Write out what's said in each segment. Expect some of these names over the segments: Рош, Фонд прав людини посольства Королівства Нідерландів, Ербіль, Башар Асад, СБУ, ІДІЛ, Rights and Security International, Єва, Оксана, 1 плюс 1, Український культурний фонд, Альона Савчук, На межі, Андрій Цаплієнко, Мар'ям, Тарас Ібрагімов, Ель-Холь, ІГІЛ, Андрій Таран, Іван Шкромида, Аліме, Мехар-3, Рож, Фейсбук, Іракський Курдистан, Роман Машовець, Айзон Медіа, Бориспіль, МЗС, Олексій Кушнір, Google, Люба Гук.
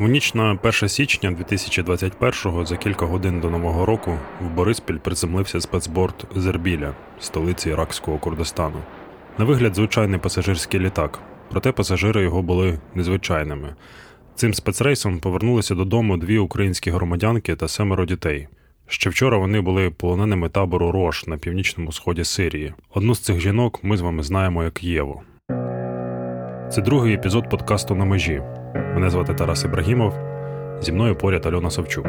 У ніч на 1 січня 2021-го, за кілька годин до Нового року, в Бориспіль приземлився спецборд з Ербіля, столиці Іракського Курдистану. На вигляд звичайний пасажирський літак, проте пасажири його були незвичайними. Цим спецрейсом повернулися додому дві українські громадянки та 7 дітей. Ще вчора вони були полоненими табору Рош на північному сході Сирії. Одну з цих жінок ми з вами знаємо як Єву. Це другий епізод подкасту «На межі». Мене звати Тарас Ібрагімов, зі мною поряд Альона Савчук.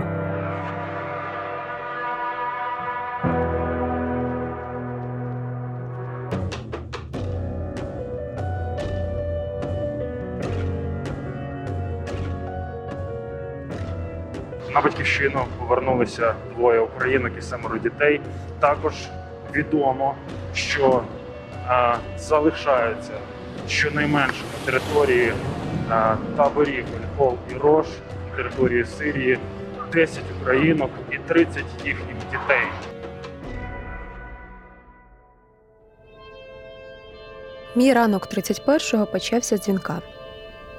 На батьківщину повернулися 2 українок і 7 дітей. Також відомо, що залишаються щонайменше на території таборів Ель-Холь і Рош, на території Сирії, 10 українок і 30 їхніх дітей. Мій ранок 31-го почався з дзвінка.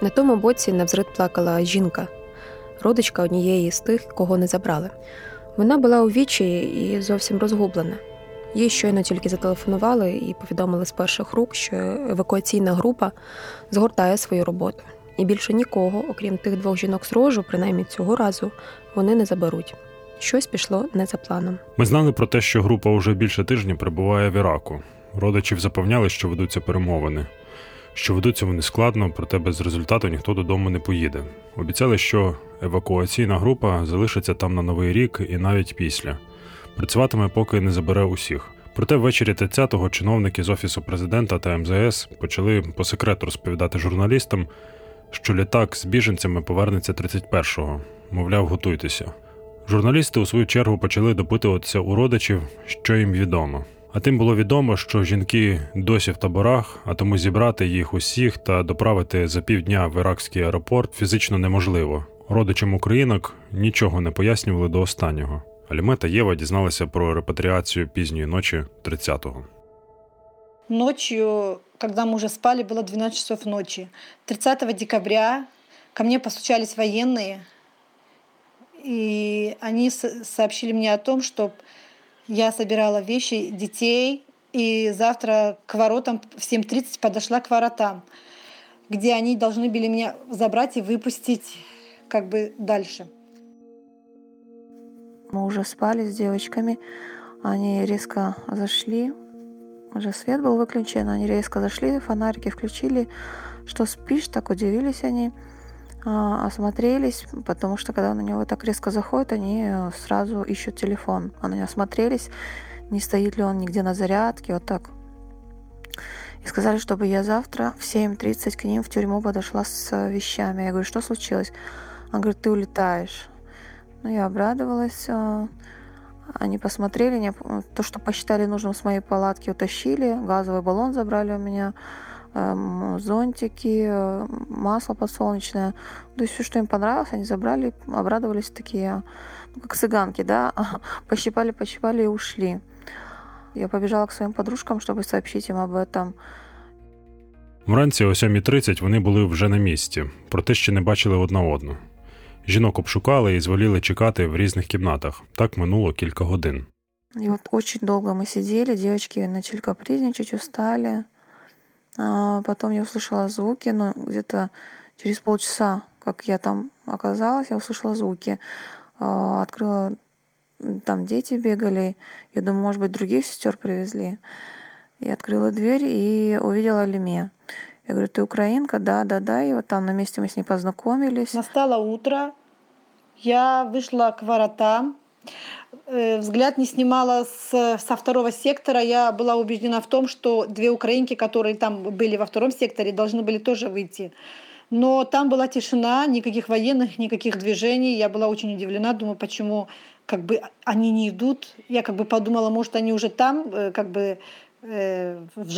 На тому боці навзрид плакала жінка, родичка однієї з тих, кого не забрали. Вона була у відчаї і зовсім розгублена. Їй щойно тільки зателефонували і повідомили з перших рук, що евакуаційна група згортає свою роботу. І більше нікого, окрім тих 2 жінок з Рожу, принаймні цього разу, вони не заберуть. Щось пішло не за планом. Ми знали про те, що група уже більше тижня перебуває в Іраку. Родичів запевняли, що ведуться перемовини. Що ведуться вони складно, проте без результату ніхто додому не поїде. Обіцяли, що евакуаційна група залишиться там на Новий рік і навіть після. Працюватиме, поки не забере усіх. Проте ввечері 30-го чиновники з Офісу Президента та МЗС почали по секрету розповідати журналістам, що літак з біженцями повернеться 31-го. Мовляв, готуйтеся. Журналісти у свою чергу почали допитуватися у родичів, що їм відомо. А тим було відомо, що жінки досі в таборах, а тому зібрати їх усіх та доправити за півдня в іракський аеропорт фізично неможливо. Родичам українок нічого не пояснювали до останнього. Аліме та Єва дізналися про репатріацію пізньої ночі 30-го. Ночью, когда мы уже спали, было 12 часов ночи. 30 декабря ко мне постучались военные, и они сообщили мне о том, что я собирала вещи детей, и завтра к воротам в 7:30 подошла к воротам, где они должны были меня забрать и выпустить как бы дальше. Мы уже спали с девочками, они резко зашли, уже свет был выключен, они резко зашли, фонарики включили, что спишь, так удивились они, осмотрелись, потому что когда на него так резко заходит, они сразу ищут телефон. Они осмотрелись, не стоит ли он нигде на зарядке, вот так. И сказали, чтобы я завтра в 7:30 к ним в тюрьму подошла с вещами. Я говорю, что случилось? Он говорит, ты улетаешь. Ну, я обрадовалась. Они посмотрели, то, что посчитали нужным с моей палатки, утащили. Газовый баллон забрали у меня, зонтики, масло подсолнечное. То есть все, что им понравилось, они забрали, обрадовались такие, ну, как цыганки, да? Пощипали, пощипали и ушли. Я побежала к своим подружкам, чтобы сообщить им об этом. Вранці о 7:30 вони були вже на місці, проте ще не бачили одна одну. Жінок обшукали і зволіли чекати в різних кімнатах. Так минуло кілька годин. І от дуже довго ми сиділи, дівчатки почали капризничати, устали. Потім я услышала звуки, ну, где-то через полчаса, як я там оказалась, я услышала звуки. Открыла, там дети бегали. Я думаю, может быть, других сестер привезли. Я открыла дверь и увидела Алиме. Я говорю, ты украинка? Да, да, да. И вот там на месте мы с ней познакомились. Настало утро. Я вышла к воротам. Взгляд не снимала со второго сектора. Я была убеждена в том, что 2 украинки, которые там были во втором секторе, должны были тоже выйти. Но там была тишина, никаких военных, никаких движений. Я была очень удивлена. Думаю, почему как бы они не идут. Я как бы подумала, может, они уже там как бы... в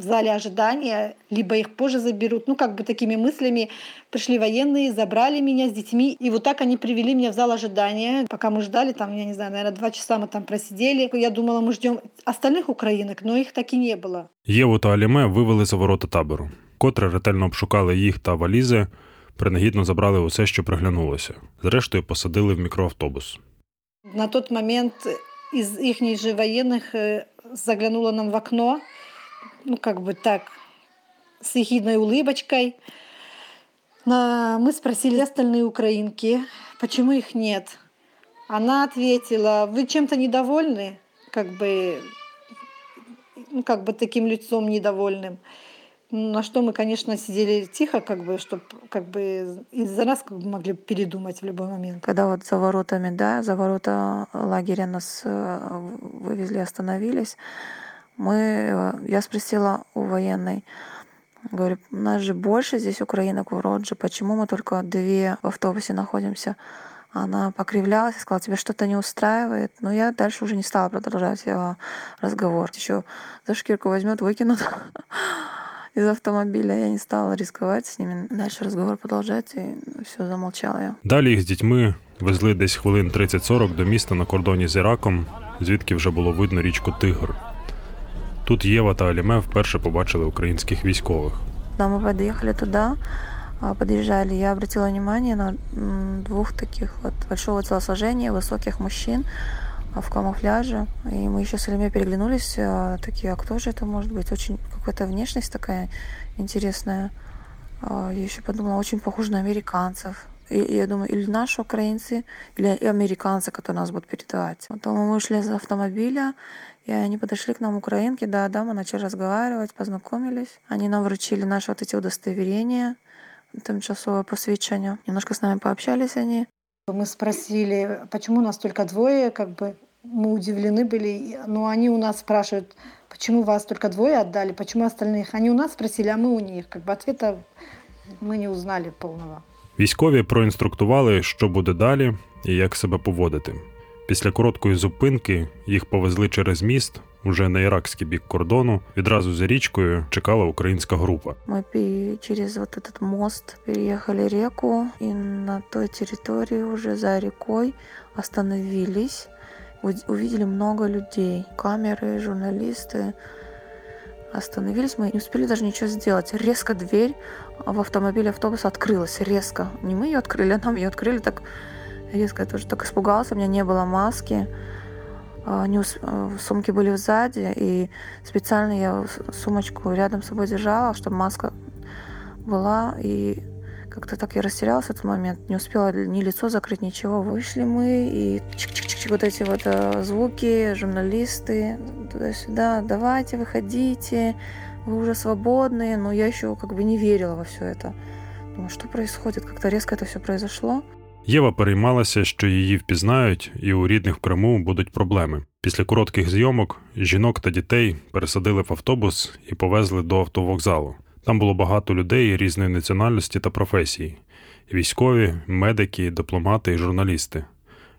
зале ожидания, либо их позже заберут. Ну, как бы такими мыслями пришли военные, забрали меня с детьми. И вот так они привели меня в зал ожидания. Пока мы ждали, там, я не знаю, наверное, 2 часа мы там просидели. Я думала, мы ждем остальных украинок, но их так и не было. Єву та Аліме вивели за ворота табору. Котре ретельно обшукали їх та валізи, принагідно забрали усе, що приглянулося. Зрештою, посадили в мікроавтобус. На той момент із їхніх же воєнних заглянуло нам в окно, так, с ехидной улыбочкой. Мы спросили остальные украинки, почему их нет. Она ответила: вы чем-то недовольны? Таким лицом недовольным. На что мы, конечно, сидели тихо, чтобы из-за нас могли передумать в любой момент. Когда вот за ворота лагеря нас вывезли, остановились, я спросила у военной, говорю, у нас же больше здесь украинок вроде же, почему мы только две в автобусе находимся? Она покривлялась и сказала, тебя что-то не устраивает. Но я дальше уже не стала продолжать разговор. Еще за шкирку возьмет, выкинут из автомобиля. Я не стала рисковать с ними. Дальше разговор продолжать, и все, замолчала я. Далі їх з дітьми везли десь хвилин 30-40 до міста на кордоні з Іраком, звідки вже було видно річку Тигр. Тут Єва та Аліме вперше побачили українських військових. Да, ми під'їхали туди, під'їжджали. Я обратила внимание на двух таких вот большого телосложения, высоких мужчин в камуфляже. И мы еще с Алиме переглянулись, такие, а кто же это может быть? Очень какая-то внешность такая интересная. Я еще подумала, очень похоже на американцев. И я думаю, или наши украинцы, или американцы, которые нас будут передавать. Потом мы вышли из автомобиля, и они подошли к нам, украинки, да, мы начали разговаривать, познакомились. Они нам вручили наши вот эти удостоверения, тимчасовое посвящение. Немножко с нами пообщались они. Мы спросили, почему нас только двое, мы удивлены были. Но они у нас спрашивают, почему вас только двое отдали, почему остальных? Они у нас спросили, а мы у них. Ответа мы не узнали полного. Військові проінструктували, що буде далі і як себе поводити. Після короткої зупинки їх повезли через міст, уже на іракський бік кордону. Відразу за річкою чекала українська група. Ми через вот этот мост переїхали реку, і на той території уже за рікою остановились. Увидели много людей, камери, журналісти. Остановились, мы не успели даже ничего сделать. Резко дверь в автомобиле автобуса открылась, резко. Не мы ее открыли, а нам ее открыли так резко. Я тоже так испугалась, у меня не было маски. Сумки были сзади, и специально я сумочку рядом с собой держала, чтобы маска была. И как-то так я растерялась в этот момент. Не успела ни лицо закрыть, ничего. Вышли мы, и чик-чик-чик, вот эти вот звуки, журналисты туда-сюда, давайте, выходите, вы уже свободны. Но я еще не верила во все это. Думаю, что происходит? Как-то резко это все произошло. Єва переймалася, що її впізнають, і у рідних в Криму будуть проблеми. Після коротких зйомок жінок та дітей пересадили в автобус і повезли до автовокзалу. Там було багато людей різної національності та професії. Військові, медики, дипломати і журналісти.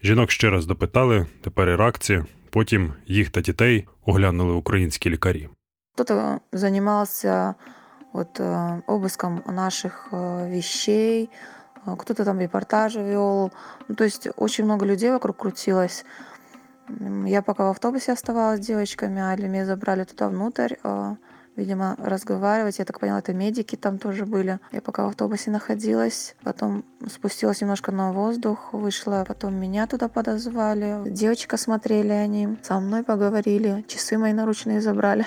Жінок ще раз допитали, тепер іракці, потім їх та дітей оглянули українські лікарі. Хтось займався обыском наших вещей, хтось там репортажі вел. Тобто, дуже багато людей вокруг крутилось. Я поки в автобусі оставалась з дівчатками, а Аліме забрали туди внутрь. Видимо, разговаривать. Я так поняла, это медики там тоже были. Я пока в автобусе находилась, потом спустилась немножко на воздух, вышла, потом меня туда подозвали. Девочка смотрели они, со мной поговорили, часы мои наручные забрали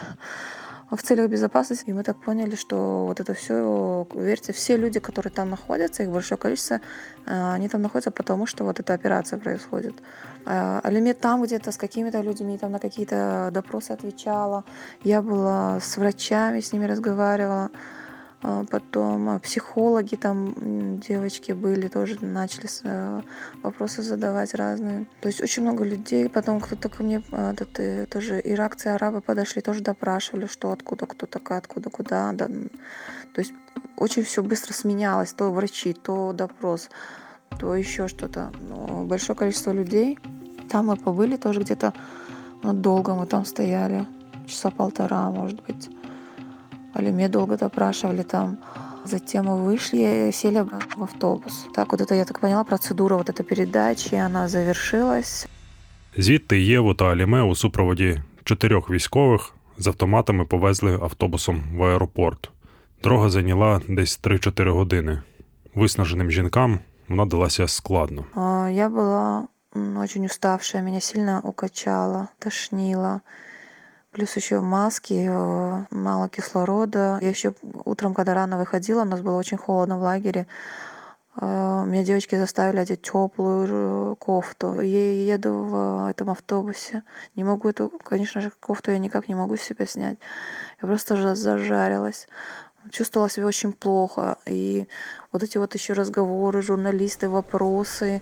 в целях безопасности. И мы так поняли, что вот это все, верьте, все люди, которые там находятся, их большое количество, они там находятся, потому что вот эта операция происходит. Алиме там где-то с какими-то людьми, там на какие-то допросы отвечала. Я была с врачами, с ними разговаривала. Потом психологи там, девочки были, тоже начали вопросы задавать разные. То есть очень много людей. Потом кто-то ко мне, тоже иракцы, арабы подошли, тоже допрашивали, что откуда, кто такая, откуда, куда. Да. То есть очень все быстро сменялось. То врачи, то допрос, то еще что-то. Но большое количество людей. Там мы побыли тоже где-то долго, мы там стояли, часа полтора, может быть. Алиме долго допрашивали там. Затем мы вышли и сели в автобус. Так вот это, я так поняла, процедура вот этой передачи, она завершилась. Звідти Єву та Аліме у супроводі 4 військових з автоматами повезли автобусом в аеропорт. Дорога зайняла десь 3-4 години. Виснаженим жінкам вона далася складно. Я була очень уставшая, меня сильно укачало, тошнило. Плюс еще маски, мало кислорода. Я еще утром, когда рано выходила, у нас было очень холодно в лагере. Меня девочки заставили одеть теплую кофту. Я еду в этом автобусе. Не могу эту, конечно же, кофту я никак не могу с себя снять. Я просто зажарилась. Чувствовала себя очень плохо. И вот эти вот еще разговоры, журналисты, вопросы.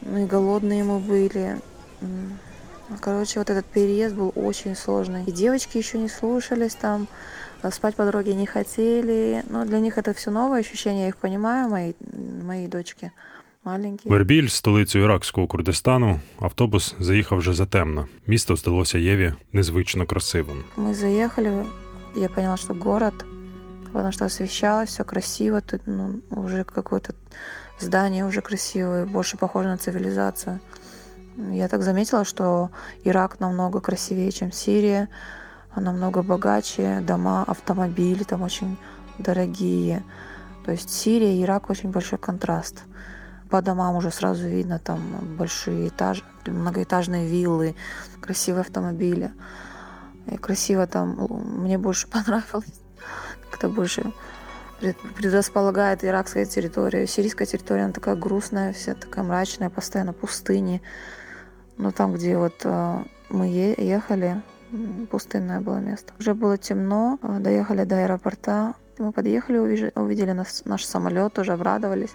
Ну и голодные мы были. Короче, вот этот переезд был очень сложный. И девочки еще не слушались там, спать по дороге не хотели. Но для них это все новое ощущение, я их понимаю, мои дочки маленькі. В Ербіль, столицю Іракського Курдистану, автобус заїхав вже затемно. Місто здалося Єві незвично красивим. Ми заїхали, я поняла, що город, потому что освещалось, все красиво, тут ну, уже какое-то здание уже красивое, больше похоже на цивилизацию. Я так заметила, что Ирак намного красивее, чем Сирия, намного богаче, дома, автомобили там очень дорогие. То есть Сирия и Ирак очень большой контраст. По домам уже сразу видно там большие многоэтажные виллы, красивые автомобили. И красиво там, мне больше понравилось, как-то больше предрасполагает иракская территория. Сирийская территория, она такая грустная, вся такая мрачная, постоянно пустыни. Но там, где вот мы ехали, пустынное было место. Уже было темно, доехали до аэропорта. Мы подъехали, увидели наш самолет, уже обрадовались.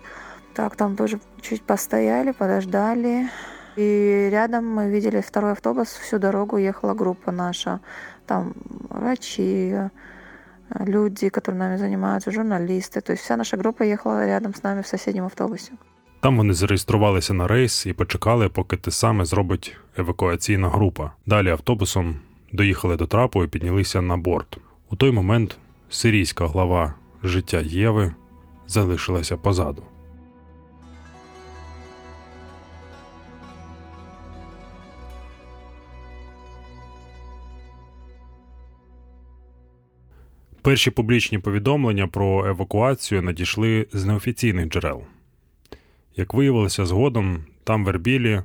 Так, там тоже чуть постояли, подождали. И рядом мы видели второй автобус, всю дорогу ехала группа наша. Там врачи, люди, которые нами занимаются, журналисты. То есть вся наша группа ехала рядом с нами в соседнем автобусе. Там вони зареєструвалися на рейс і почекали, поки те саме зробить евакуаційна група. Далі автобусом доїхали до трапу і піднялися на борт. У той момент сирійська глава життя Єви залишилася позаду. Перші публічні повідомлення про евакуацію надійшли з неофіційних джерел. Як виявилося згодом, там в Ербілі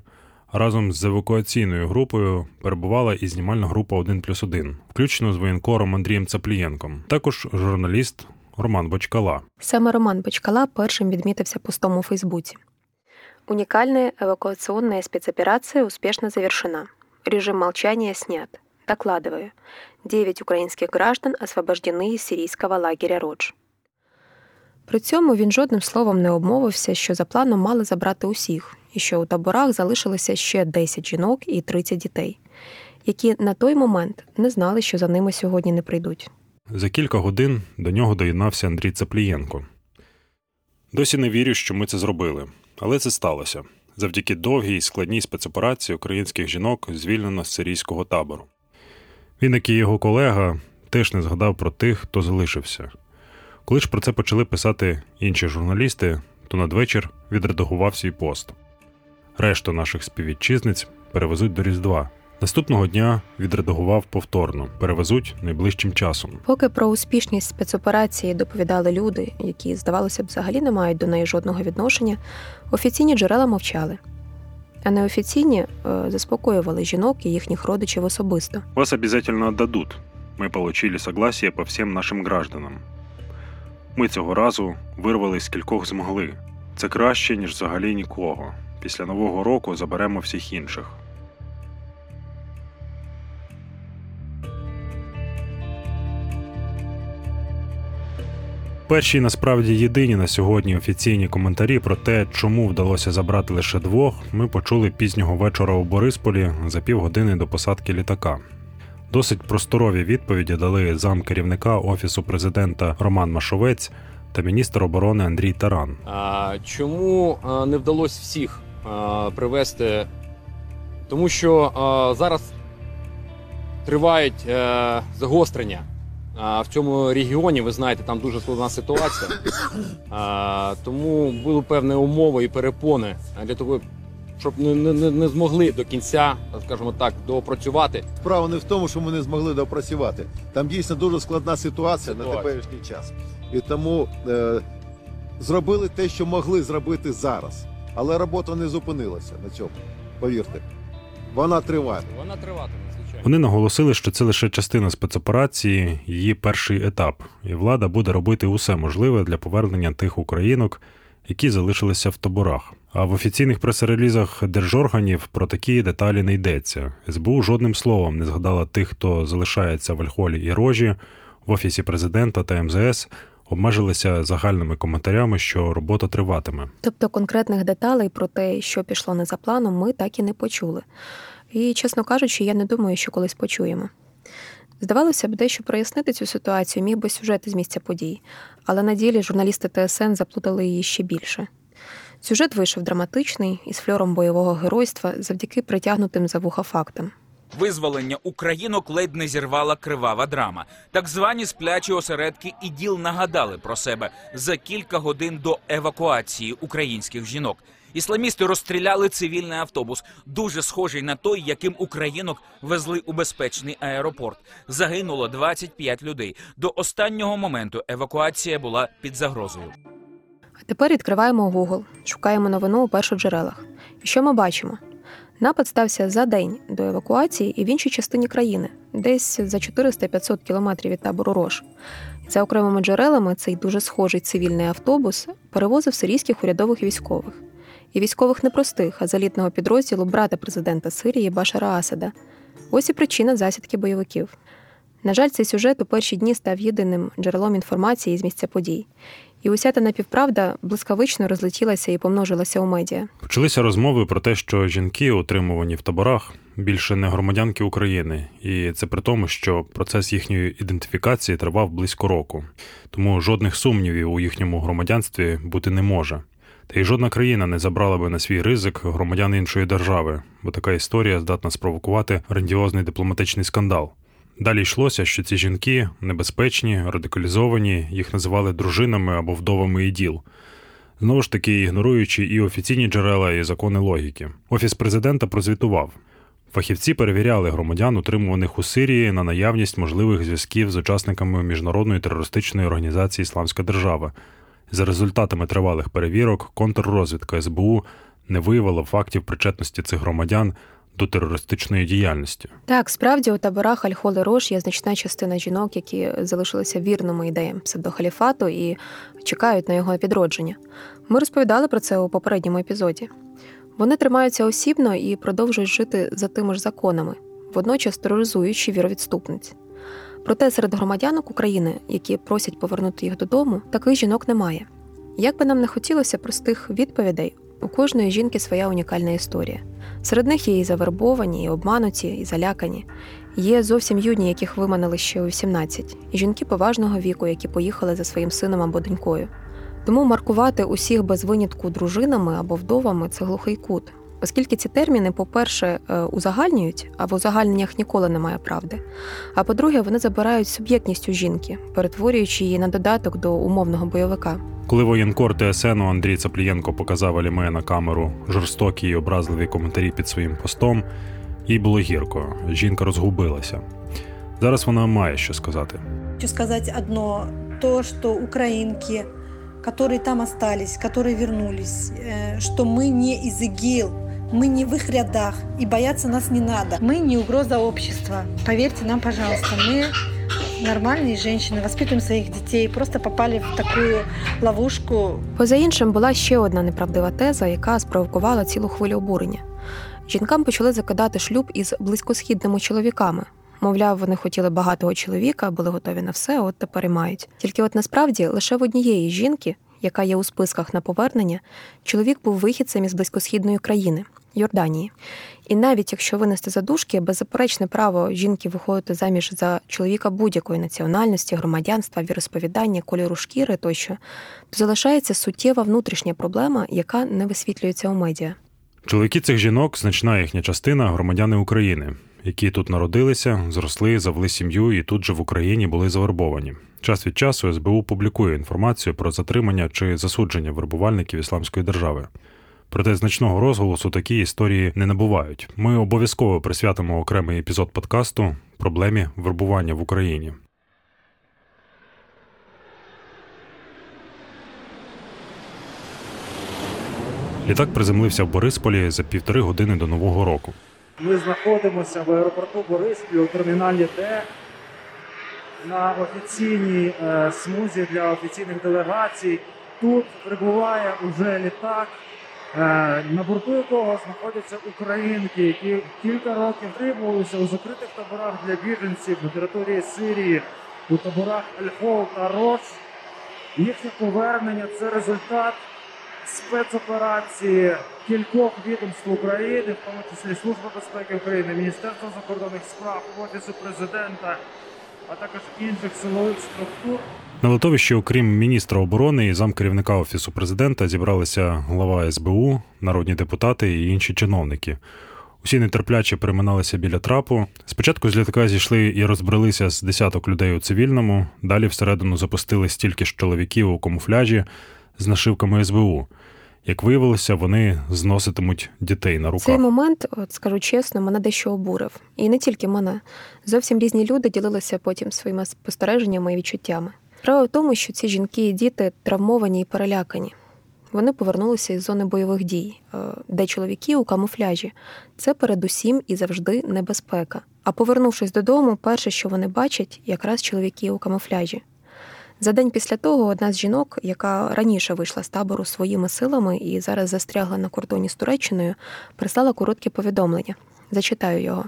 разом з евакуаційною групою перебувала і знімальна група 1 плюс 1, включно з воєнкором Андрієм Цаплієнком, також журналіст Роман Бочкала. Саме Роман Бочкала першим відмітився постом у Фейсбуці. «Уникальная эвакуационная спецоперация успешно завершена. Режим молчания снят. Докладываю. 9 украинских граждан освобождены из сирийского лагеря Рош». При цьому він жодним словом не обмовився, що за планом мали забрати усіх, і що у таборах залишилося ще 10 жінок і 30 дітей, які на той момент не знали, що за ними сьогодні не прийдуть. За кілька годин до нього доєднався Андрій Цаплієнко. «Досі не вірю, що ми це зробили, але це сталося. Завдяки довгій і складній спецоперації українських жінок звільнено з сирійського табору». Він, як і його колега, теж не згадав про тих, хто залишився. Коли ж про це почали писати інші журналісти, то надвечір відредагував свій пост. Решту наших співвітчизниць перевезуть до Різдва. Наступного дня відредагував повторно. Перевезуть найближчим часом. Поки про успішність спецоперації доповідали люди, які, здавалося б, взагалі не мають до неї жодного відношення, офіційні джерела мовчали. А неофіційні заспокоювали жінок і їхніх родичів особисто. «Вас обов'язково віддадуть. Ми отримали согласие по всім нашим гражданам. Ми цього разу вирвались кількох з мгли. Це краще, ніж взагалі нікого. Після Нового року заберемо всіх інших». Перші, насправді, єдині на сьогодні офіційні коментарі про те, чому вдалося забрати лише двох, ми почули пізнього вечора у Борисполі за півгодини до посадки літака. Досить просторові відповіді дали замкерівника Офісу президента Роман Машовець та міністр оборони Андрій Таран. Чому не вдалося всіх привезти? Тому що зараз тривають загострення в цьому регіоні. Ви знаєте, там дуже складна ситуація. Тому були певні умови і перепони для того, щоб не змогли до кінця, скажімо так, доопрацювати. Справа не в тому, що ми не змогли доопрацювати. Там дійсно дуже складна ситуація на теперішній час. І тому зробили те, що могли зробити зараз. Але робота не зупинилася на цьому, повірте. Вона триває. Вона триватиме, звичайно. Вони наголосили, що це лише частина спецоперації, її перший етап. І влада буде робити усе можливе для повернення тих українок, які залишилися в таборах. А в офіційних прес-релізах держорганів про такі деталі не йдеться. СБУ жодним словом не згадала тих, хто залишається в Ель-Холі і Рожі, в Офісі Президента та МЗС, обмежилися загальними коментарями, що робота триватиме. Тобто конкретних деталей про те, що пішло не за планом, ми так і не почули. І, чесно кажучи, я не думаю, що колись почуємо. Здавалося б, дещо прояснити цю ситуацію міг би сюжет із місця подій, але на ділі журналісти ТСН заплутали її ще більше. Сюжет вийшов драматичний, із фльором бойового геройства, завдяки притягнутим за вуха фактам. Визволення українок ледь не зірвала кривава драма. Так звані сплячі осередки іділ нагадали про себе за кілька годин до евакуації українських жінок. Ісламісти розстріляли цивільний автобус, дуже схожий на той, яким українок везли у безпечний аеропорт. Загинуло 25 людей. До останнього моменту евакуація була під загрозою. А тепер відкриваємо Google, шукаємо новину у першоджерелах. І що ми бачимо? Напад стався за день до евакуації і в іншій частині країни, десь за 400-500 кілометрів від табору Рош. За окремими джерелами цей дуже схожий цивільний автобус перевозив сирійських урядових військових. І військових непростих, а з елітного підрозділу брата президента Сирії Башара Асада. Ось і причина засідки бойовиків. На жаль, цей сюжет у перші дні став єдиним джерелом інформації з місця подій. І уся та напівправда блискавично розлетілася і помножилася у медіа. Почалися розмови про те, що жінки, утримувані в таборах, більше не громадянки України. І це при тому, що процес їхньої ідентифікації тривав близько року. Тому жодних сумнівів у їхньому громадянстві бути не може. Та й жодна країна не забрала би на свій ризик громадян іншої держави, бо така історія здатна спровокувати грандіозний дипломатичний скандал. Далі йшлося, що ці жінки небезпечні, радикалізовані, їх називали дружинами або вдовами іділ. Знову ж таки, ігноруючи і офіційні джерела, і закони логіки. Офіс президента прозвітував. Фахівці перевіряли громадян, утримуваних у Сирії, на наявність можливих зв'язків з учасниками міжнародної терористичної організації «Ісламська держава». За результатами тривалих перевірок, контррозвідка СБУ не виявила фактів причетності цих громадян до терористичної діяльності. Так, справді, у таборах Ель-Холь і Рош є значна частина жінок, які залишилися вірними ідеям псевдохаліфату і чекають на його відродження. Ми розповідали про це у попередньому епізоді. Вони тримаються осібно і продовжують жити за тими ж законами, водночас тероризуючи віровідступниць. Проте серед громадянок України, які просять повернути їх додому, таких жінок немає. Як би нам не хотілося простих відповідей, у кожної жінки своя унікальна історія. Серед них є і завербовані, і обмануті, і залякані. Є зовсім юні, яких виманили ще у 18, і жінки поважного віку, які поїхали за своїм сином або донькою. Тому маркувати усіх без винятку дружинами або вдовами – це глухий кут. Оскільки ці терміни, по-перше, узагальнюють, а в узагальненнях ніколи немає правди, а по-друге, вони забирають суб'єктність у жінки, перетворюючи її на додаток до умовного бойовика. Коли воєнкор ТСН Андрій Цаплієнко показав Аліме на камеру жорстокі й образливі коментарі під своїм постом, їй було гірко, жінка розгубилася. Зараз вона має що сказати. Хочу сказати одно, то, що українки, які там залишилися, які повернулися, що ми не із ІГІЛ. Мы не в их рядах, и бояться нас не надо. Мы не угроза общества. Поверьте нам, пожалуйста, мы нормальные женщины, воспитываем своих детей, просто попали в таку ловушку. Поза іншим, була ще одна неправдива теза, яка спровокувала цілу хвилю обурення. Жінкам почали закидати шлюб із близькосхідними чоловіками. Мовляв, вони хотіли багатого чоловіка, були готові на все, от тепер і мають. Тільки от насправді лише в однієї жінки, яка є у списках на повернення, чоловік був вихідцем із близькосхідної країни – Йорданії. І навіть якщо винести задушки, беззаперечне право жінки виходити заміж за чоловіка будь-якої національності, громадянства, віросповідання, кольору шкіри тощо, то залишається суттєва внутрішня проблема, яка не висвітлюється у медіа. Чоловіки цих жінок – значна їхня частина – громадяни України, які тут народилися, зросли, завели сім'ю і тут же в Україні були завербовані. Час від часу СБУ публікує інформацію про затримання чи засудження вербувальників Ісламської держави. Проте значного розголосу такі історії не набувають. Ми обов'язково присвятимо окремий епізод подкасту проблемі вербування в Україні. Літак приземлився в Борисполі за 1,5 години до Нового року. Ми знаходимося в аеропорту Бориспіль у терміналі Д на офіційній смузі для офіційних делегацій. Тут прибуває уже літак, на борту якого знаходяться українки, які кілька років трималися у закритих таборах для біженців на території Сирії, у таборах Ель-Холь та Рош. Їхнє повернення – це результат спецоперації кількох відомств України, в тому числі Служба безпеки України, Міністерство закордонних справ, Офісу Президента, а також інших силових структур. На литовищі, окрім міністра оборони і замкерівника Офісу Президента, зібралися глава СБУ, народні депутати і інші чиновники. Усі нетерпляче переминалися біля трапу. Спочатку з літака зійшли і розбрелися з десяток людей у цивільному, далі всередину запустили стільки ж чоловіків у камуфляжі з нашивками СБУ. Як виявилося, вони зноситимуть дітей на руках. Цей момент, от скажу чесно, мене дещо обурив. І не тільки мене. Зовсім різні люди ділилися потім своїми спостереженнями і відчуттями. Справа в тому, що ці жінки і діти травмовані і перелякані. Вони повернулися із зони бойових дій, де чоловіки у камуфляжі. Це передусім і завжди небезпека. А повернувшись додому, перше, що вони бачать, якраз чоловіки у камуфляжі. За день після того одна з жінок, яка раніше вийшла з табору своїми силами і зараз застрягла на кордоні з Туреччиною, прислала коротке повідомлення. Зачитаю його.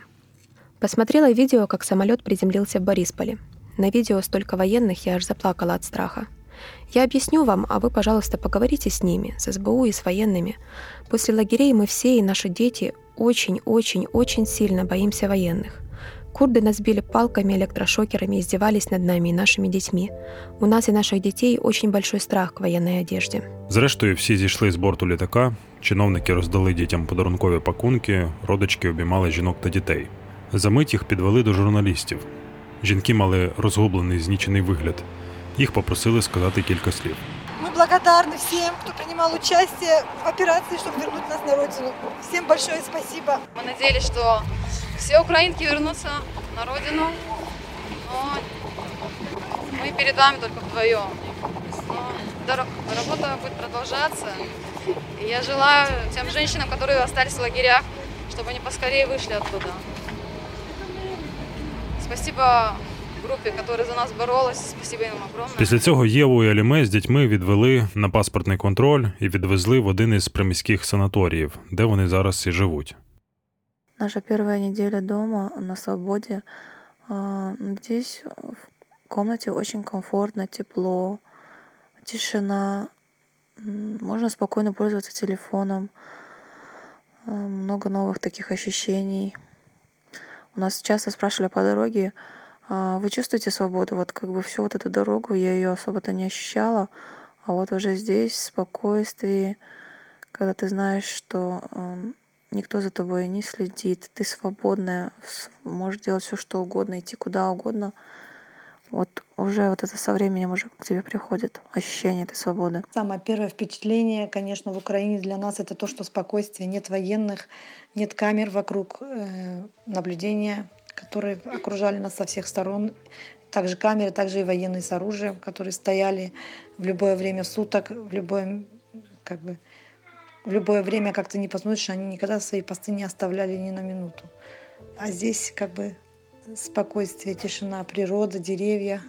«Посмотрела видео, как самолет приземлился в Борисполе. На видео столько военных, я аж заплакала от страха. Я объясню вам, а вы, пожалуйста, поговорите с ними, с СБУ и с военными. После лагерей мы все и наши дети очень-очень-очень сильно боимся военных. Курды нас били палками, электрошокерами, издевались над нами и нашими детьми. У нас и наших детей очень большой страх к военной одежде». Зрештою, всі зійшли з борту літака, чиновники роздали дітям подарункові пакунки, родички обіймали жінок та дітей. За мить їх підвели до журналістів. Жінки мали розгублений, знічений вигляд. Їх попросили сказати кілька слів. Ми благодарні всім, хто приймав участь в операції, щоб повернути нас на родину. Всім большое спасибо. Ми надіялися, що всі українки повернуться на родину, але ми перед вами тільки вдвоєм. Робота буде продовжуватися. Я желаю тим жінкам, які залишилися в лагерях, щоб вони поскоріше вийшли оттуда. Спасибо групі, яка за нас боролась, спасибо їм огромне. Після цього Єву і Аліме з дітьми відвели на паспортний контроль і відвезли в один із приміських санаторіїв, де вони зараз і живуть. Наша перша неділя дома на свободі. Здесь в комнаті дуже комфортно, тепло, тишина. Можна спокійно пользоваться телефоном. Много нових таких ощущений. У нас часто спрашивали по дороге, вы чувствуете свободу? Вот как бы всю вот эту дорогу я ее особо-то не ощущала, а вот уже здесь, в спокойствии, когда ты знаешь, что никто за тобой не следит, ты свободная, можешь делать все, что угодно, идти куда угодно, вот уже вот это со временем уже к тебе приходит ощущение этой свободы. Самое первое впечатление, конечно, в Украине для нас это то, что спокойствие, нет военных, нет камер вокруг, наблюдения, которые окружали нас со всех сторон. Также камеры, также и военные с оружием, которые стояли в любое время суток, в любое, как бы, в любое время, как ты не посмотришь, они никогда свои посты не оставляли ни на минуту. А здесь как бы спокойствие, тишина, природа, деревья,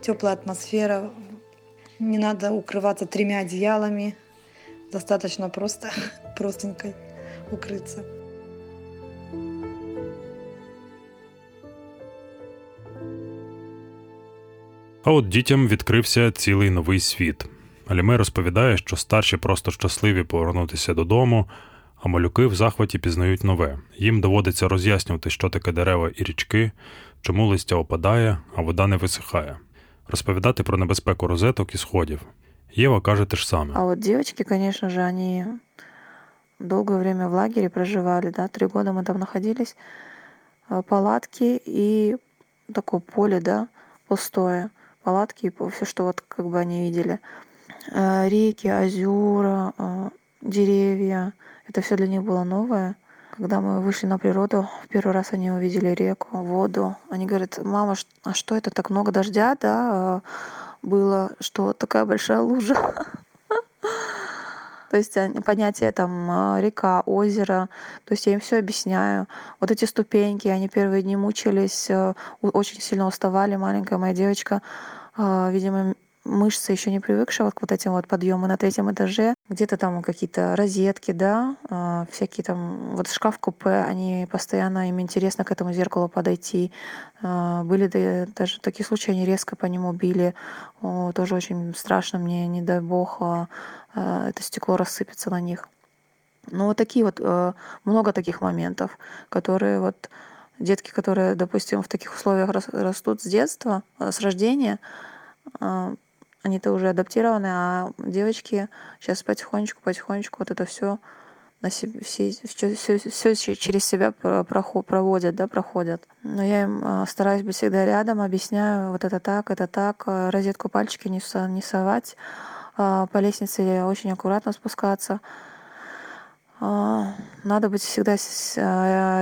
теплая атмосфера. Не надо укрываться 3 одеялами. Достаточно просто простенькой укрыться. А от дітям відкрився цілий новий світ. Аліме розповідає, що старші просто щасливі повернутися додому, а малюки в захваті пізнають нове. Їм доводиться роз'яснювати, що таке дерева і річки, чому листя опадає, а вода не висихає. Розповідати про небезпеку розеток і сходів. Єва каже те ж саме. А от дівчатки, звісно ж, вони довге время в лагері проживали, да? 3 года ми там знаходились, палатки і таке поле, да, пустое, палатки і все, що от, как бы, вони видели. Реки, озера, деревья. Это все для них было новое. Когда мы вышли на природу, в первый раз они увидели реку, воду. Они говорят: мама, а что это, так много дождя, да, было, что такая большая лужа. То есть понятие там река, озеро, то есть я им все объясняю. Вот эти ступеньки, они первые дни мучились, очень сильно уставали, маленькая моя девочка, видимо, мышцы еще не привыкшие вот к вот этим вот подъемам на третьем этаже. Где-то там какие-то розетки, да, всякие там, вот шкаф-купе, они постоянно, им интересно к этому зеркалу подойти. Были даже такие случаи, они резко по нему били. Тоже очень страшно мне, не дай бог, это стекло рассыпется на них. Ну вот такие вот, много таких моментов, которые вот детки, которые, допустим, в таких условиях растут с детства, с рождения, они-то уже адаптированы, а девочки сейчас потихонечку вот это все на себе, все через себя проводят, да, проходят. Но я им стараюсь быть всегда рядом, объясняю, вот это так, розетку пальчики не совать, по лестнице очень аккуратно спускаться. Надо быть всегда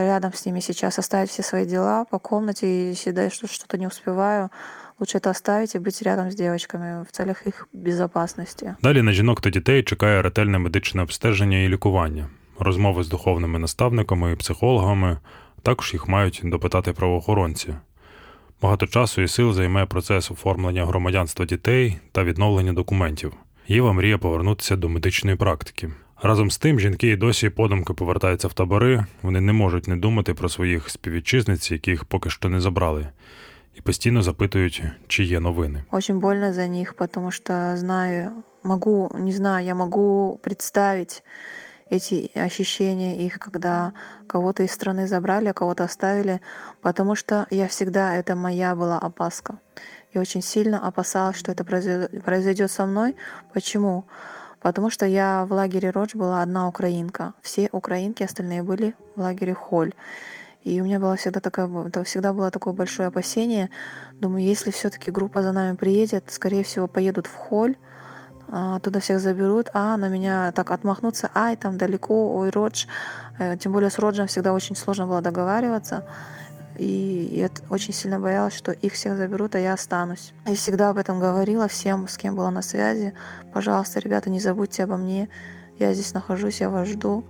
рядом с ними сейчас, оставить все свои дела по комнате, и всегда что-то не успеваю, лучше це оставити і бути рядом з дівчатками в цілях їх безпечності. Далі на жінок та дітей чекає ретельне медичне обстеження і лікування, розмови з духовними наставниками і психологами, також їх мають допитати правоохоронці. Багато часу і сил займе процес оформлення громадянства дітей та відновлення документів. Єва мріє повернутися до медичної практики. Разом з тим, жінки і досі подумки повертаються в табори, вони не можуть не думати про своїх співвітчизниць, яких поки що не забрали. И постоянно запытывают, чьи новины. Очень больно за них, потому что я могу представить эти ощущения их, когда кого-то из страны забрали, а кого-то оставили, потому что я всегда, это моя была опаска. Я очень сильно опасалась, что это произойдет со мной. Почему? Потому что я в лагере Рош была одна украинка. Все украинки, остальные были в лагере Холь. И у меня было всегда было такое большое опасение. Думаю, если все-таки группа за нами приедет, скорее всего, поедут в Холь, туда всех заберут, а на меня так отмахнутся, ай, там далеко, ой, Родж. Тем более с Роджем всегда очень сложно было договариваться. И я очень сильно боялась, что их всех заберут, а я останусь. Я всегда об этом говорила всем, с кем была на связи. Пожалуйста, ребята, не забудьте обо мне. Я здесь нахожусь, я вас жду.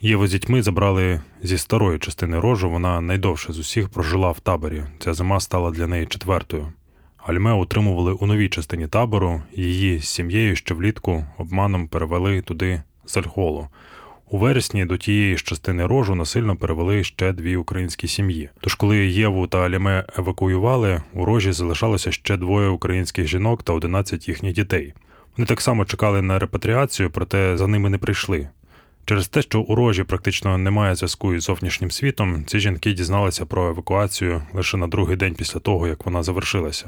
Єву з дітьми забрали зі старої частини Рожу, вона найдовше з усіх прожила в таборі. Ця зима стала для неї четвертою. Альме утримували у новій частині табору, її з сім'єю ще влітку обманом перевели туди з Ель-Холу. У вересні до тієї ж частини Рожу насильно перевели ще дві українські сім'ї. Тож коли Єву та Аліме евакуювали, у Рожі залишалося ще двоє українських жінок та 11 їхніх дітей. Вони так само чекали на репатріацію, проте за ними не прийшли. Через те, що у Рожі практично немає зв'язку із зовнішнім світом, ці жінки дізналися про евакуацію лише на другий день після того, як вона завершилася.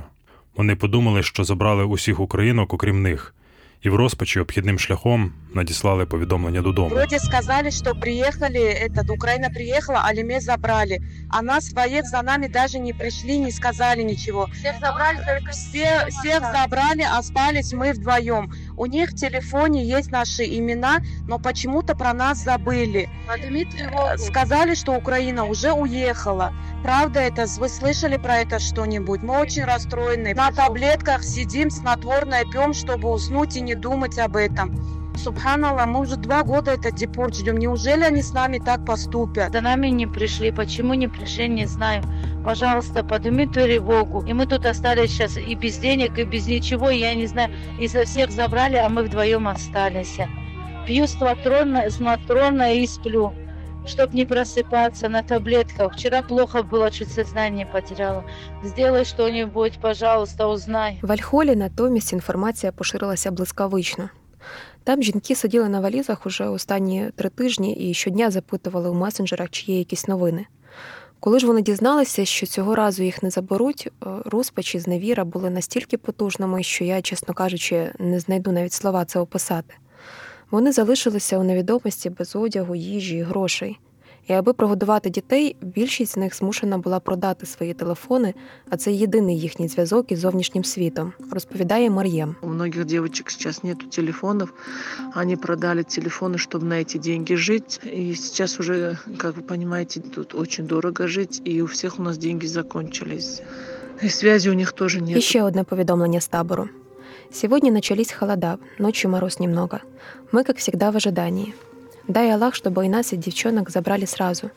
Вони подумали, що забрали усіх українок, окрім них, і в розпачі обхідним шляхом надіслали повідомлення додому. Вроді сказали, що приїхали, Україна приїхала, а Аліме забрали. А нас воєв за нами навіть не прийшли, не сказали нічого. Всіх забрали, а спались ми вдвоєм. У них в телефоне есть наши имена, но почему-то про нас забыли. Сказали, что Украина уже уехала. Правда это? Вы слышали про это что-нибудь? Мы очень расстроены. На таблетках сидим, снотворное пьем, чтобы уснуть и не думать об этом. Субханаллах, мы уже 2 года этот депорт ждем. Неужели они с нами так поступят? За нами не пришли. Почему не пришли, не знаю. Пожалуйста, подними тревогу. И мы тут остались сейчас и без денег, и без ничего, я не знаю. И со всех забрали, а мы вдвоем остались. Пью снотворное и сплю, чтобы не просыпаться на таблетках. Вчера плохо было, чуть сознание потеряла. Сделай что-нибудь, пожалуйста, узнай. В Ель-Холі натомість інформація поширилася блискавично. Там жінки сиділи на валізах уже останні 3 тижні і щодня запитували в месенджерах, чи є якісь новини. Коли ж вони дізналися, що цього разу їх не заберуть, розпач і зневіра були настільки потужними, що я, чесно кажучи, не знайду навіть слова це описати. Вони залишилися у невідомості без одягу, їжі і грошей. І аби прогодувати дітей, більшість з них змушена була продати свої телефони, а це єдиний їхній зв'язок із зовнішнім світом, розповідає Мар'ям. У многих девочек сейчас нету телефонов. Они продали телефоны, чтобы на эти деньги жить. И сейчас уже, как вы понимаете, тут очень дорого жить, и у всех у нас деньги закончились. И связи у них тоже нет. Еще одно поведомление с табору. Сегодня начались холода, ночью мороз немного. Мы, как всегда, в ожидании. Дай Аллах, чтобы и нас, и девчонок забрали сразу.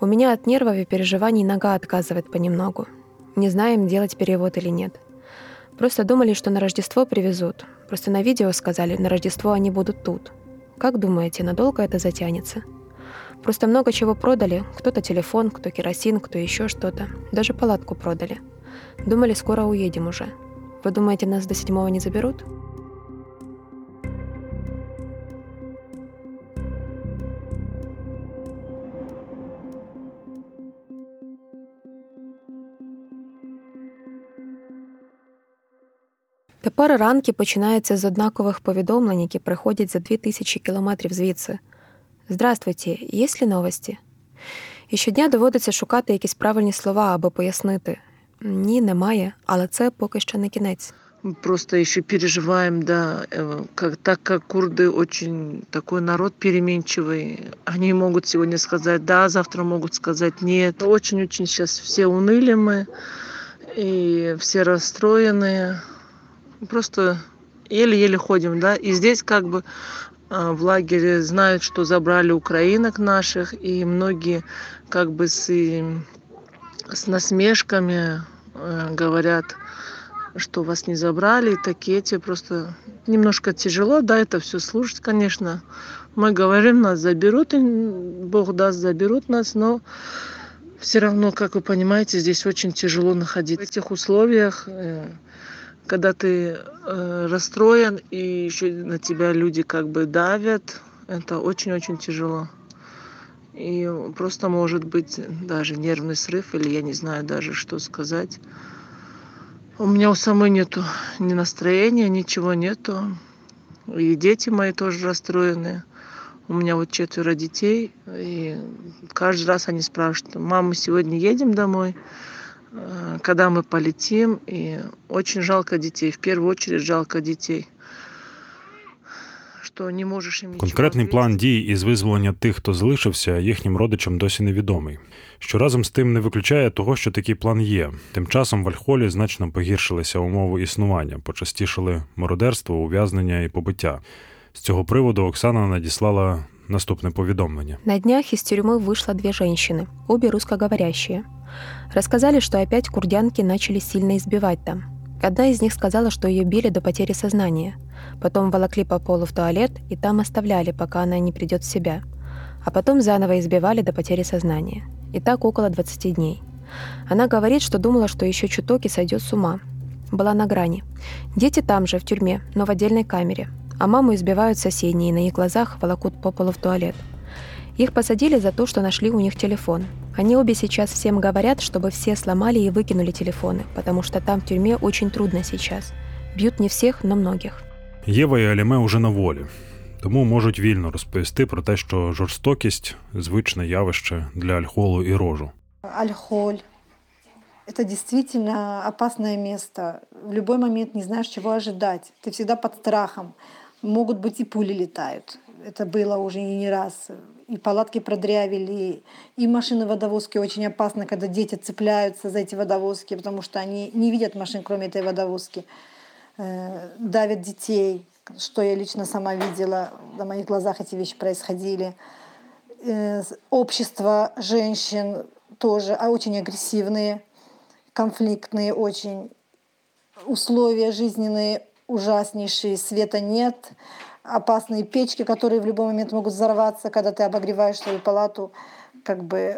У меня от нервов и переживаний нога отказывает понемногу. Не знаем, делать перевод или нет. Просто думали, что на Рождество привезут. Просто на видео сказали, на Рождество они будут тут. Как думаете, надолго это затянется? Просто много чего продали. Кто-то телефон, кто керосин, кто еще что-то. Даже палатку продали. Думали, скоро уедем уже. Вы думаете, нас до 7-го не заберут? Тепер ранки починаються з однакових повідомлень, які приходять за 2000 кілометрів звідси. «Здравствуйте, є ли новості?» І щодня доводиться шукати якісь правильні слова, аби пояснити. Ні, немає, але це поки що не кінець. Мы просто еще переживаем, да, так как курды очень такой народ переменчивый, они могут сегодня сказать «да», завтра могут сказать «нет». Очень-очень сейчас все уныли мы, и все расстроены. Просто еле-еле ходим, да, и здесь как бы в лагере знают, что забрали украинок наших, и многие как бы с насмешками говорят, что вас не забрали, такие эти просто немножко тяжело, да, это все слушать, конечно. Мы говорим, нас заберут, Бог даст, заберут нас, но все равно, как вы понимаете, здесь очень тяжело находиться в этих условиях, когда ты расстроен и еще на тебя люди как бы давят, это очень-очень тяжело. И просто может быть даже нервный срыв, или я не знаю даже, что сказать. У меня у самой нету ни настроения, ничего нету. И дети мои тоже расстроены. У меня вот 4 детей, и каждый раз они спрашивают: «Мам, мы сегодня едем домой? Когда мы полетим?» И очень жалко детей, в первую очередь жалко детей. Конкретний план дій із визволення тих, хто залишився, їхнім родичам досі невідомий. Що разом з тим не виключає того, що такий план є. Тим часом в Аль-Холі значно погіршилися умови існування, почастішили мародерство, ув'язнення і побиття. З цього приводу Оксана надіслала наступне повідомлення. На днях із тюрьмы вийшло 2 жінки, обі русскоговорящие. Рассказали, что опять курдянки начали сильно избивать там. Одна из них сказала, что ее били до потери сознания. Потом волокли по полу в туалет и там оставляли, пока она не придет в себя. А потом заново избивали до потери сознания. И так около 20 дней. Она говорит, что думала, что еще чуток и сойдет с ума. Была на грани. Дети там же, в тюрьме, но в отдельной камере. А маму избивают соседние и на их глазах волокут по полу в туалет. Их посадили за то, что нашли у них телефон. Они обе сейчас всем говорят, чтобы все сломали и выкинули телефоны, потому что там в тюрьме очень трудно сейчас. Б'ють не всіх, но многих. Єва і Аліме уже на волі, тому можуть вільно розповісти про те, що жорстокість – звичне явище для Аль-Холу і Рожу. Аль-Холь – це дійсно опасне місце. В будь-який момент не знаєш, чого очікувати. Ти завжди під страхом. Можуть бути і пулі літають. Це було вже і не раз. І палатки продрявили, і машини водовозки. Дуже опасно, коли діти цепляються за ці водовозки, тому що вони не бачать машин, крім цієї водовозки. Давят детей, что я лично сама видела, на моих глазах эти вещи происходили. Общество женщин тоже очень агрессивные, конфликтные очень. Условия жизненные ужаснейшие, света нет, опасные печки, которые в любой момент могут взорваться, когда ты обогреваешь свою палату. Как бы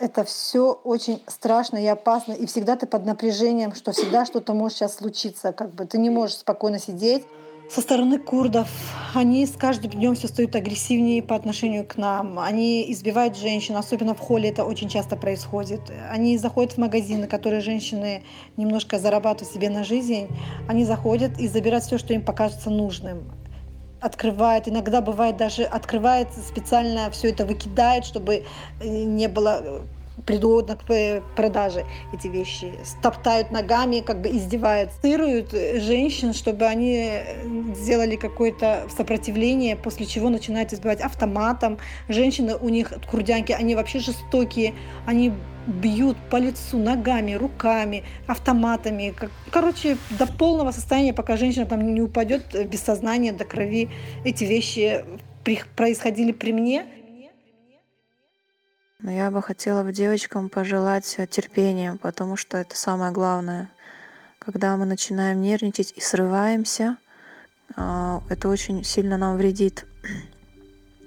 это все очень страшно и опасно, и всегда ты под напряжением, что всегда что-то может сейчас случиться, как бы ты не можешь спокойно сидеть. Со стороны курдов они с каждым днем все стают агрессивнее по отношению к нам. Они избивают женщин, особенно в холле это очень часто происходит. Они заходят в магазины, которые женщины немножко зарабатывают себе на жизнь. Они заходят и забирают все, что им покажется нужным. открывает, иногда бывает даже открывает специально, все это выкидает, чтобы не было пригодно к продаже эти вещи. Топтают ногами, как бы издеваются. Тырают женщин, чтобы они сделали какое-то сопротивление, после чего начинают избивать автоматом. Женщины у них, курдянки, они вообще жестокие. Они бьют по лицу ногами, руками, автоматами. Короче, до полного состояния, пока женщина там не упадет без сознания, до крови. Эти вещи происходили при мне. Но я бы хотела бы девочкам пожелать терпения, потому что это самое главное. Когда мы начинаем нервничать и срываемся, это очень сильно нам вредит.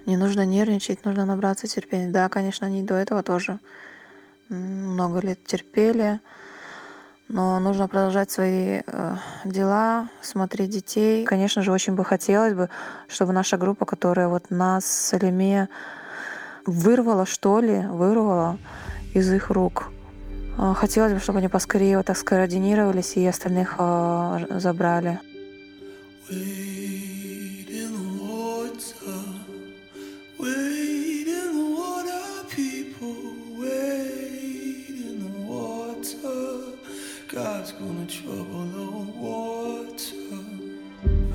Не нужно нервничать, нужно набраться терпения. Да, конечно, они до этого тоже много лет терпели, но нужно продолжать свои дела, смотреть детей. Конечно же, очень бы хотелось бы, чтобы наша группа, которая вот нас с Алиме вырвала из их рук. Хотелось бы, чтобы они поскорее вот так скоординировались и остальных забрали.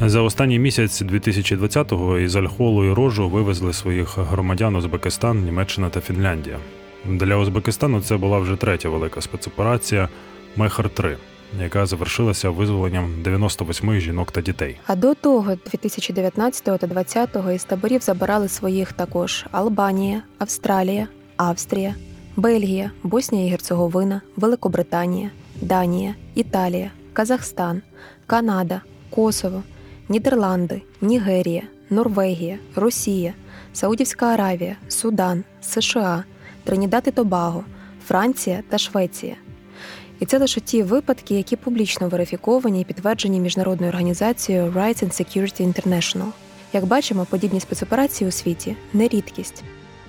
За останній місяць 2020-го із Ель-Холу і Рожу вивезли своїх громадян Узбекистан, Німеччина та Фінляндія. Для Узбекистану це була вже третя велика спецоперація «Мехар-3», яка завершилася визволенням 98 жінок та дітей. А до того 2019-го та 2020-го із таборів забирали своїх також Албанія, Австралія, Австрія, Бельгія, Боснія і Герцеговина, Великобританія, Данія, Італія, Казахстан, Канада, Косово, Нідерланди, Нігерія, Норвегія, Росія, Саудівська Аравія, Судан, США, Тринідад і Тобаго, Франція та Швеція. І це лише ті випадки, які публічно верифіковані і підтверджені міжнародною організацією Rights and Security International. Як бачимо, подібні спецоперації у світі – не рідкість.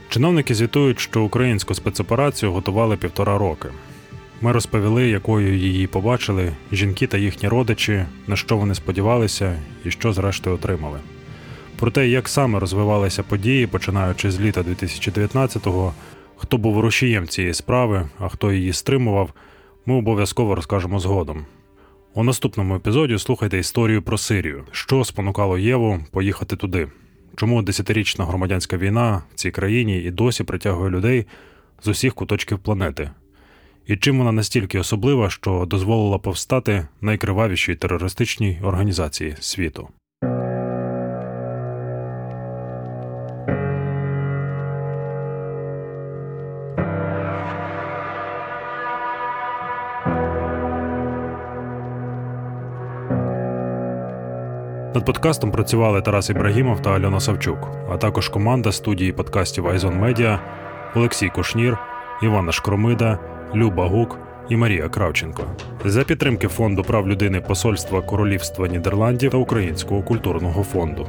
Чиновники звітують, що українську спецоперацію готували 1,5 роки. Ми розповіли, якою її побачили жінки та їхні родичі, на що вони сподівалися і що зрештою отримали. Про те, як саме розвивалися події, починаючи з літа 2019-го, хто був рушієм цієї справи, а хто її стримував, ми обов'язково розкажемо згодом. У наступному епізоді слухайте історію про Сирію, що спонукало Єву поїхати туди, чому 10-річна громадянська війна в цій країні і досі притягує людей з усіх куточків планети. І чим вона настільки особлива, що дозволила повстати найкривавішій терористичній організації світу. Над подкастом працювали Тарас Ібрагімов та Альона Савчук, а також команда студії подкастів «Айзон Медіа», Олексій Кушнір, Іван Шкромида, Люба Гук і Марія Кравченко. За підтримки Фонду прав людини посольства Королівства Нідерландів та Українського культурного фонду.